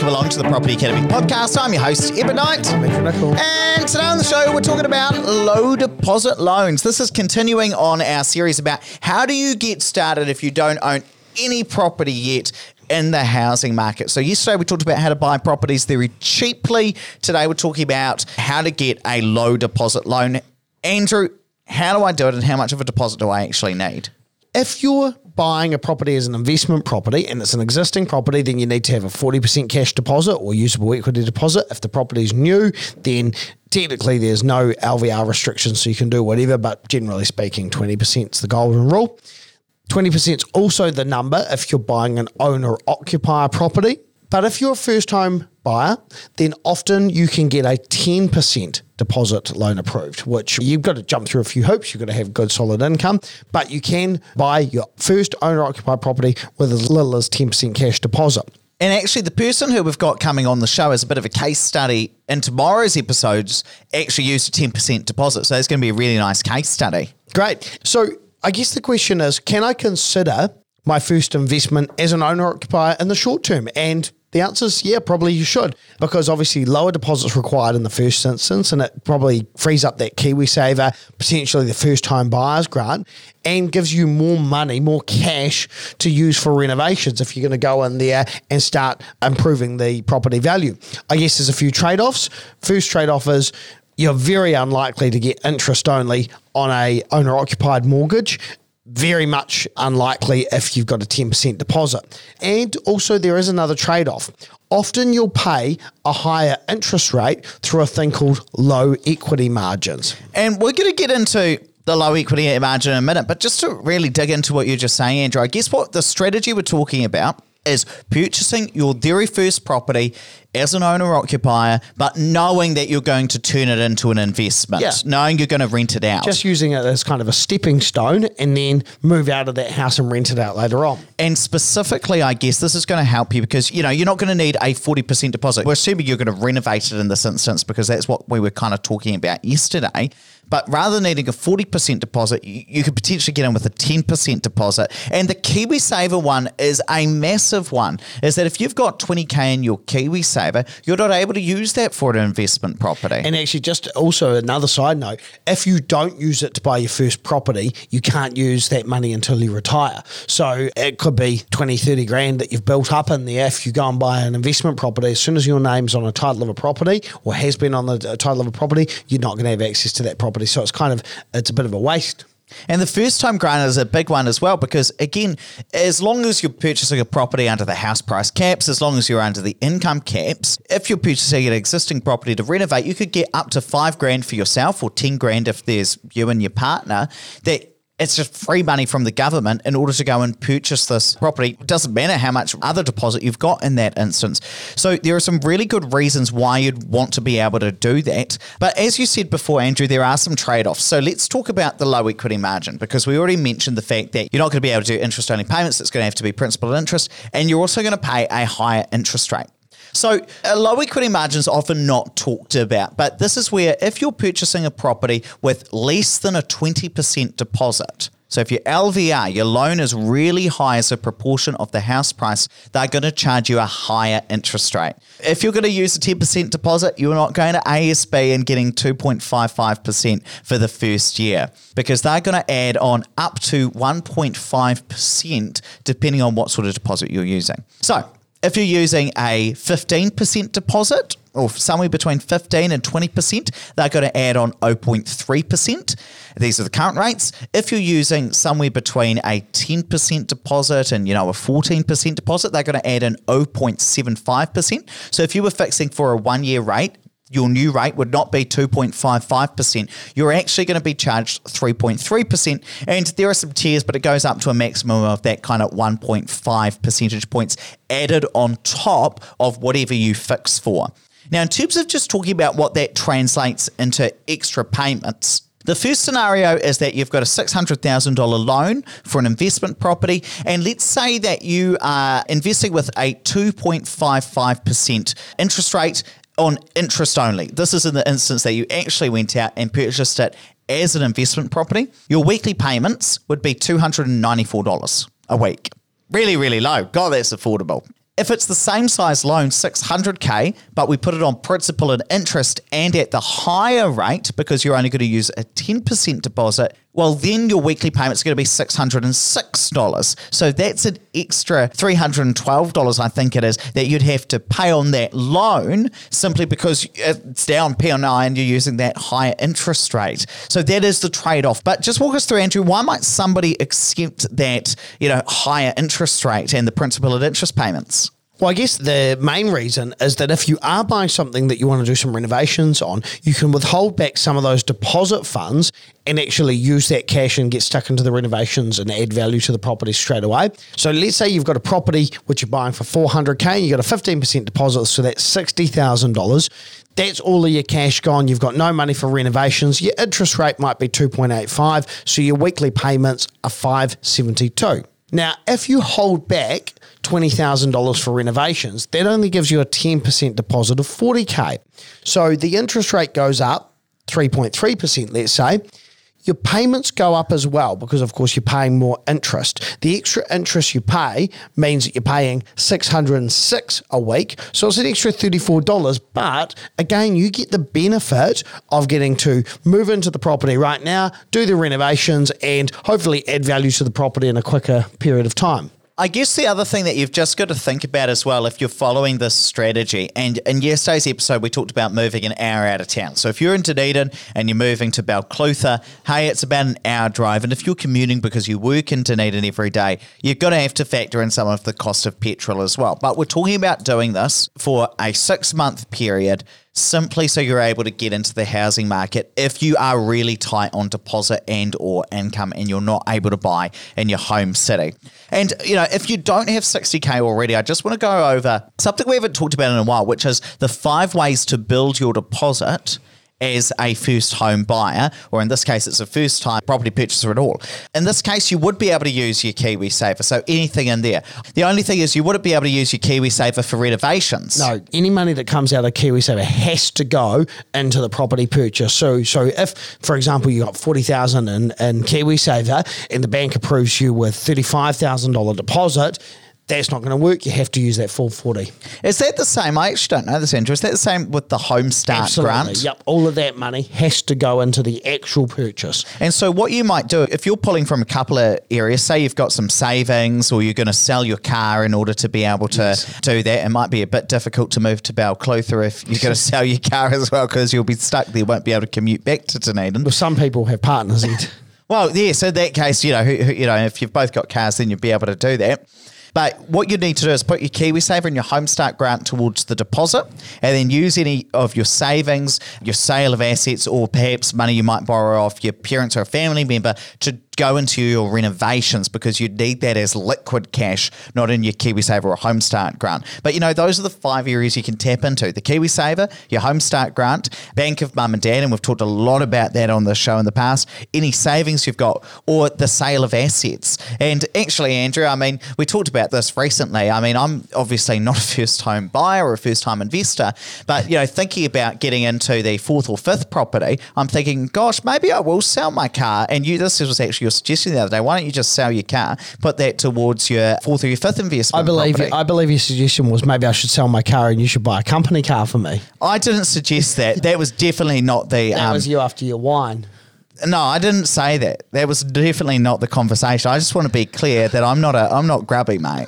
welcome along to the Property Academy podcast. I'm your host, Eben Knight. I'm Andrew Nicol. And today on the show, we're talking about low deposit loans. This is continuing on our series about how do you get started if you don't own any property yet in the housing market. So yesterday we talked about how to buy properties very cheaply. Today we're talking about how to get a low deposit loan. Andrew, how do I do it and how much of a deposit do I actually need? If you're buying a property as an investment property and it's an existing property, then you need to have a 40% cash deposit or usable equity deposit. If the property's new, then technically there's no LVR restrictions, so you can do whatever, but generally speaking, 20% is the golden rule. 20% is also the number if you're buying an owner-occupier property. But if you're a first-home buyer, then often you can get a 10% deposit loan approved, which you've got to jump through a few hoops. You've got to have good, solid income. But you can buy your first owner-occupied property with as little as 10% cash deposit. And actually, the person who we've got coming on the show is a bit of a case study in tomorrow's episodes, actually used a 10% deposit. So it's going to be a really nice case study. Great. So I guess the question is, can I consider my first investment as an owner-occupier in the short term? And the answer is, yeah, probably you should, because obviously lower deposits required in the first instance, and it probably frees up that KiwiSaver, potentially the first-time buyers grant, and gives you more money, more cash to use for renovations if you're going to go in there and start improving the property value. I guess there's a few trade-offs. First trade-off is you're very unlikely to get interest only on a owner-occupied mortgage. Very much unlikely if you've got a 10% deposit. And also there is another trade-off. Often you'll pay a higher interest rate through a thing called low equity margins. And we're going to get into the low equity margin in a minute, but just to really dig into what you're just saying, Andrew, I guess what the strategy we're talking about is purchasing your very first property as an owner-occupier, but knowing that you're going to turn it into an investment, knowing you're going to rent it out. Just using it as kind of a stepping stone and then move out of that house and rent it out later on. And specifically, I guess this is going to help you because, you know, you're not going to need a 40% deposit. We're assuming you're going to renovate it in this instance because that's what we were kind of talking about yesterday. But rather than needing a 40% deposit, you could potentially get in with a 10% deposit. And the KiwiSaver one is a massive one, is that if you've got 20K in your KiwiSaver, you're not able to use that for an investment property. And actually, just also another side note, if you don't use it to buy your first property, you can't use that money until you retire. So it could be 20, 30 grand that you've built up in there. If you go and buy an investment property, as soon as your name's on a title of a property or has been on the title of a property, you're not going to have access to that property. So it's a bit of a waste. And the first time grant is a big one as well because, again, as long as you're purchasing a property under the house price caps, as long as you're under the income caps, if you're purchasing an existing property to renovate, you could get up to $5,000 for yourself or $10,000 if there's you and your partner. That it's just free money from the government in order to go and purchase this property. It doesn't matter how much other deposit you've got in that instance. So there are some really good reasons why you'd want to be able to do that. But as you said before, Andrew, there are some trade-offs. So let's talk about the low equity margin because we already mentioned the fact that you're not going to be able to do interest-only payments. It's going to have to be principal and interest. And you're also going to pay a higher interest rate. So a low equity margin is often not talked about, but this is where if you're purchasing a property with less than a 20% deposit, so if your LVR, your loan is really high as a proportion of the house price, they're going to charge you a higher interest rate. If you're going to use a 10% deposit, you're not going to ASB and getting 2.55% for the first year because they're going to add on up to 1.5% depending on what sort of deposit you're using. So if you're using a 15% deposit or somewhere between 15 and 20%, they're going to add on 0.3%. These are the current rates. If you're using somewhere between a 10% deposit and, a 14% deposit, they're going to add in 0.75%. So if you were fixing for a one-year rate, your new rate would not be 2.55%. You're actually going to be charged 3.3%. And there are some tiers, but it goes up to a maximum of that kind of 1.5 percentage points added on top of whatever you fix for. Now, in terms of just talking about what that translates into extra payments, the first scenario is that you've got a $600,000 loan for an investment property, and let's say that you are investing with a 2.55% interest rate on interest only. This is in the instance that you actually went out and purchased it as an investment property. Your weekly payments would be $294 a week. Really, really low. God, that's affordable. If it's the same size loan, 600K, but we put it on principal and interest and at the higher rate because you're only going to use a 10% deposit, well, then your weekly payment's going to be $606. So that's an extra $312, I think it is, that you'd have to pay on that loan simply because it's down P&I and you're using that higher interest rate. So that is the trade-off. But just walk us through, Andrew, why might somebody accept that, you know, higher interest rate and the principal and interest payments? Well, I guess the main reason is that if you are buying something that you want to do some renovations on, you can withhold back some of those deposit funds and actually use that cash and get stuck into the renovations and add value to the property straight away. So let's say you've got a property which you're buying for $400K and you've got a 15% deposit, so that's $60,000. That's all of your cash gone. You've got no money for renovations. Your interest rate might be 2.85, so your weekly payments are $572. Now, if you hold back $20,000 for renovations, that only gives you a 10% deposit of $40K. So the interest rate goes up 3.3%, let's say. Your payments go up as well because, of course, you're paying more interest. The extra interest you pay means that you're paying $606 a week. So it's an extra $34. But again, you get the benefit of getting to move into the property right now, do the renovations, and hopefully add value to the property in a quicker period of time. I guess the other thing that you've just got to think about as well, if you're following this strategy, and in yesterday's episode, we talked about moving an hour out of town. So if you're in Dunedin and you're moving to Balclutha, hey, it's about an hour drive. And if you're commuting because you work in Dunedin every day, you're going to have to factor in some of the cost of petrol as well. But we're talking about doing this for a 6-month period, simply so you're able to get into the housing market if you are really tight on deposit and or income and you're not able to buy in your home city. And, you know, if you don't have 60K already, I just want to go over something we haven't talked about in a while, which is the 5 ways to build your deposit as a first home buyer, or in this case, it's a first time property purchaser at all. In this case, you would be able to use your KiwiSaver, so anything in there. The only thing is you wouldn't be able to use your KiwiSaver for renovations. No, any money that comes out of KiwiSaver has to go into the property purchase. So if, for example, you got $40,000 in KiwiSaver and the bank approves you with $35,000 deposit, that's not going to work. You have to use that full 40. Is that the same? I actually don't know this, Andrew. Is that the same with the Home Start grant? Yep. All of that money has to go into the actual purchase. And so what you might do, if you're pulling from a couple of areas, say you've got some savings or you're going to sell your car in order to be able to do that, it might be a bit difficult to move to Balclutha if you're going to sell your car as well because you'll be stuck there, won't be able to commute back to Dunedin. Well, some people have partners, Ed. Well, yes, in that case, you know, if you've both got cars, then you'd be able to do that. But what you need to do is put your KiwiSaver and your Home Start grant towards the deposit and then use any of your savings, your sale of assets, or perhaps money you might borrow off your parents or a family member to go into your renovations because you need that as liquid cash, not in your KiwiSaver or Home Start grant. But, you know, those are the 5 areas you can tap into. The KiwiSaver, your Home Start grant, Bank of Mum and Dad, and we've talked a lot about that on the show in the past, any savings you've got, or the sale of assets. And actually, Andrew, I mean, we talked about this recently. I mean, I'm obviously not a first home buyer or a first time investor, but, you know, thinking about getting into the 4th or 5th property, I'm thinking, gosh, maybe I will sell my car. And this was actually your suggestion the other day. Why don't you just sell your car, put that towards your 4th or your 5th investment? I believe your suggestion was maybe I should sell my car and you should buy a company car for me. I didn't suggest that. That was definitely not the... That was you after your wine. No, I didn't say that. That was definitely not the conversation. I just want to be clear that I'm not grubby, mate.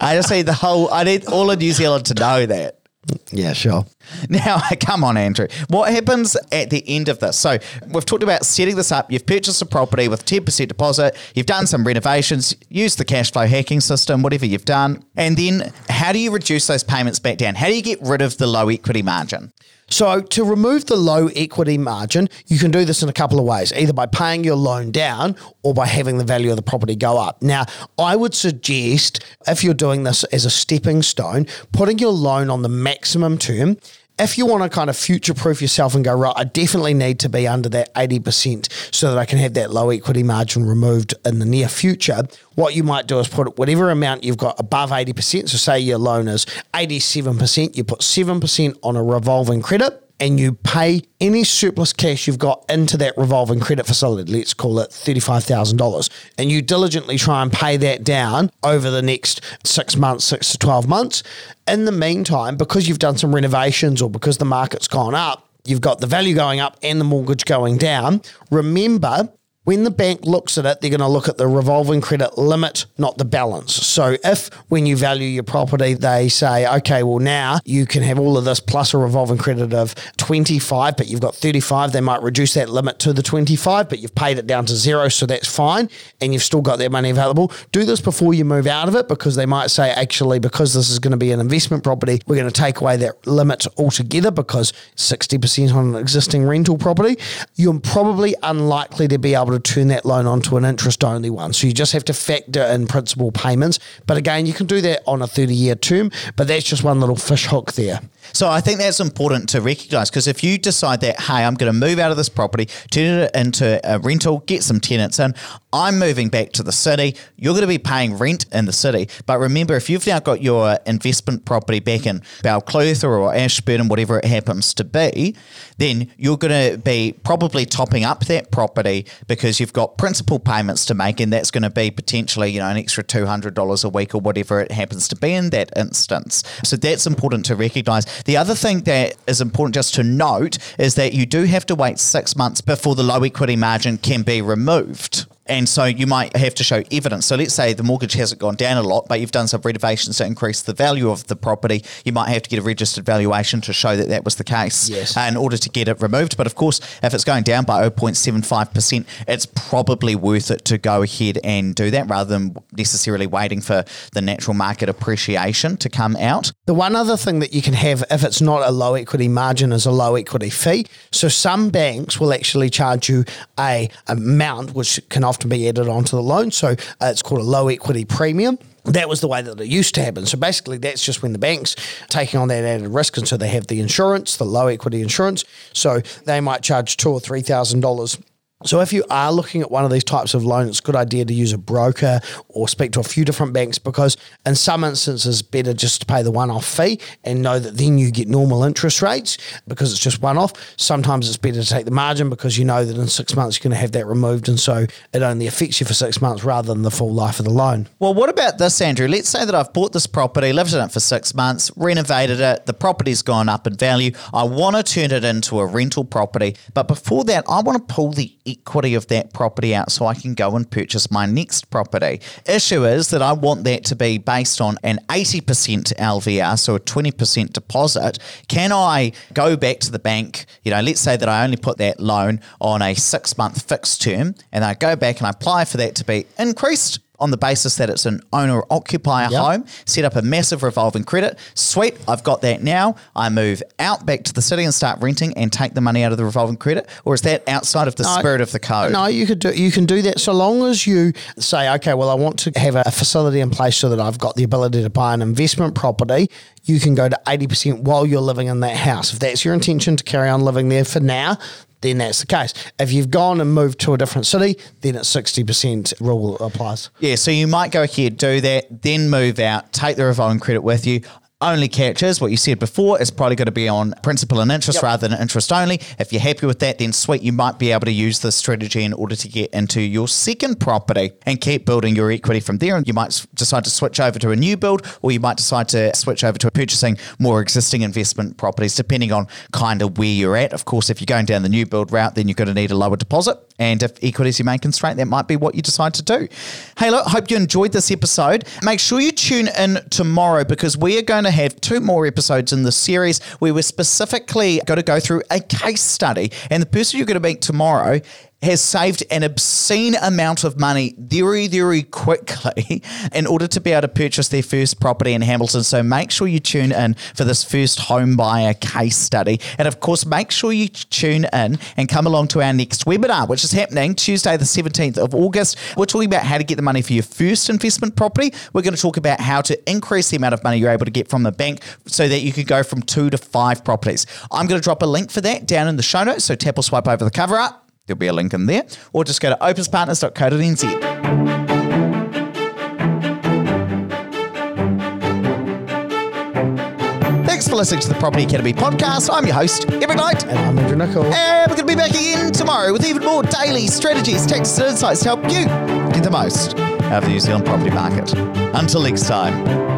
I just need I need all of New Zealand to know that. Yeah, sure. Now, come on, Andrew. What happens at the end of this? So we've talked about setting this up. You've purchased a property with 10% deposit. You've done some renovations, used the cash flow hacking system, whatever you've done. And then how do you reduce those payments back down? How do you get rid of the low equity margin? So to remove the low equity margin, you can do this in a couple of ways, either by paying your loan down or by having the value of the property go up. Now, I would suggest, if you're doing this as a stepping stone, putting your loan on the maximum term. If you want to kind of future-proof yourself and go, right, I definitely need to be under that 80% so that I can have that low equity margin removed in the near future, what you might do is put whatever amount you've got above 80%, so say your loan is 87%, you put 7% on a revolving credit, and you pay any surplus cash you've got into that revolving credit facility, let's call it $35,000, and you diligently try and pay that down over the next 6 months, 6 to 12 months. In the meantime, because you've done some renovations or because the market's gone up, you've got the value going up and the mortgage going down. Remember, when the bank looks at it, they're going to look at the revolving credit limit, not the balance. So if when you value your property, they say, okay, well now you can have all of this plus a revolving credit of 25, but you've got 35, they might reduce that limit to the 25, but you've paid it down to zero, so that's fine, and you've still got that money available. Do this before you move out of it, because they might say, actually, because this is going to be an investment property, we're going to take away that limit altogether because 60% on an existing rental property. You're probably unlikely to be able to turn that loan onto an interest-only one. So you just have to factor in principal payments. But again, you can do that on a 30-year term, but that's just one little fish hook there. So I think that's important to recognise, because if you decide that, hey, I'm going to move out of this property, turn it into a rental, get some tenants in, I'm moving back to the city, you're going to be paying rent in the city. But remember, if you've now got your investment property back in Balclutha or Ashburn, whatever it happens to be, then you're going to be probably topping up that property because you've got principal payments to make, and that's going to be potentially, an extra $200 a week or whatever it happens to be in that instance. So that's important to recognise. The other thing that is important just to note is that you do have to wait 6 months before the low equity margin can be removed. And so you might have to show evidence. So let's say the mortgage hasn't gone down a lot, but you've done some renovations to increase the value of the property. You might have to get a registered valuation to show that that was the case, yes, in order to get it removed. But of course, if it's going down by 0.75%, it's probably worth it to go ahead and do that rather than necessarily waiting for the natural market appreciation to come out. The one other thing that you can have if it's not a low equity margin is a low equity fee. So some banks will actually charge you an amount which can often to be added onto the loan. So it's called a low equity premium. That was the way that it used to happen. So basically that's just when the bank's taking on that added risk, and so they have the insurance, the low equity insurance. So they might charge $2,000 or $3,000. So if you are looking at one of these types of loans, it's a good idea to use a broker or speak to a few different banks, because in some instances, better just to pay the one-off fee and know that then you get normal interest rates because it's just one-off. Sometimes it's better to take the margin because you know that in 6 months you're going to have that removed, and so it only affects you for 6 months rather than the full life of the loan. Well, what about this, Andrew? Let's say that I've bought this property, lived in it for 6 months, renovated it, the property's gone up in value. I want to turn it into a rental property, but before that, I want to pull the equity of that property out so I can go and purchase my next property. Issue is that I want that to be based on an 80% LVR, so a 20% deposit. Can I go back to the bank, let's say that I only put that loan on a 6 month fixed term, and I go back and I apply for that to be increased on the basis that it's an owner-occupier home, set up a massive revolving credit. Sweet, I've got that now. I move out back to the city and start renting and take the money out of the revolving credit? Or is that outside of the spirit of the code? No, you can do that so long as you say, okay, well, I want to have a facility in place so that I've got the ability to buy an investment property. You can go to 80% while you're living in that house. If that's your intention to carry on living there for now, then that's the case. If you've gone and moved to a different city, then it's 60% rule applies. Yeah, so you might go ahead, do that, then move out, take the revolving credit with you. Only catch is what you said before, it's probably going to be on principal and interest rather than interest only. If you're happy with that, then sweet, you might be able to use this strategy in order to get into your second property and keep building your equity from there. And you might decide to switch over to a new build, or you might decide to switch over to purchasing more existing investment properties, depending on kind of where you're at. Of course, if you're going down the new build route, then you're going to need a lower deposit. And if equity is your main constraint, that might be what you decide to do. Hey, look, hope you enjoyed this episode. Make sure you tune in tomorrow, because we are going to have two more episodes in the series where we're specifically going to go through a case study. And the person you're going to meet tomorrow has saved an obscene amount of money very, very quickly in order to be able to purchase their first property in Hamilton. So make sure you tune in for this first home buyer case study. And of course, make sure you tune in and come along to our next webinar, which is happening Tuesday, the 17th of August. We're talking about how to get the money for your first investment property. We're going to talk about how to increase the amount of money you're able to get from the bank so that you can go from 2 to 5 properties. I'm going to drop a link for that down in the show notes. So tap or swipe over the cover up. There'll be a link in there, or just go to opespartners.co.nz. for listening to the Property Academy podcast. I'm your host, Eben Knight. And I'm Andrew Nicol. And we're going to be back again tomorrow with even more daily strategies, tactics and insights to help you get the most out of the New Zealand property market. Until next time.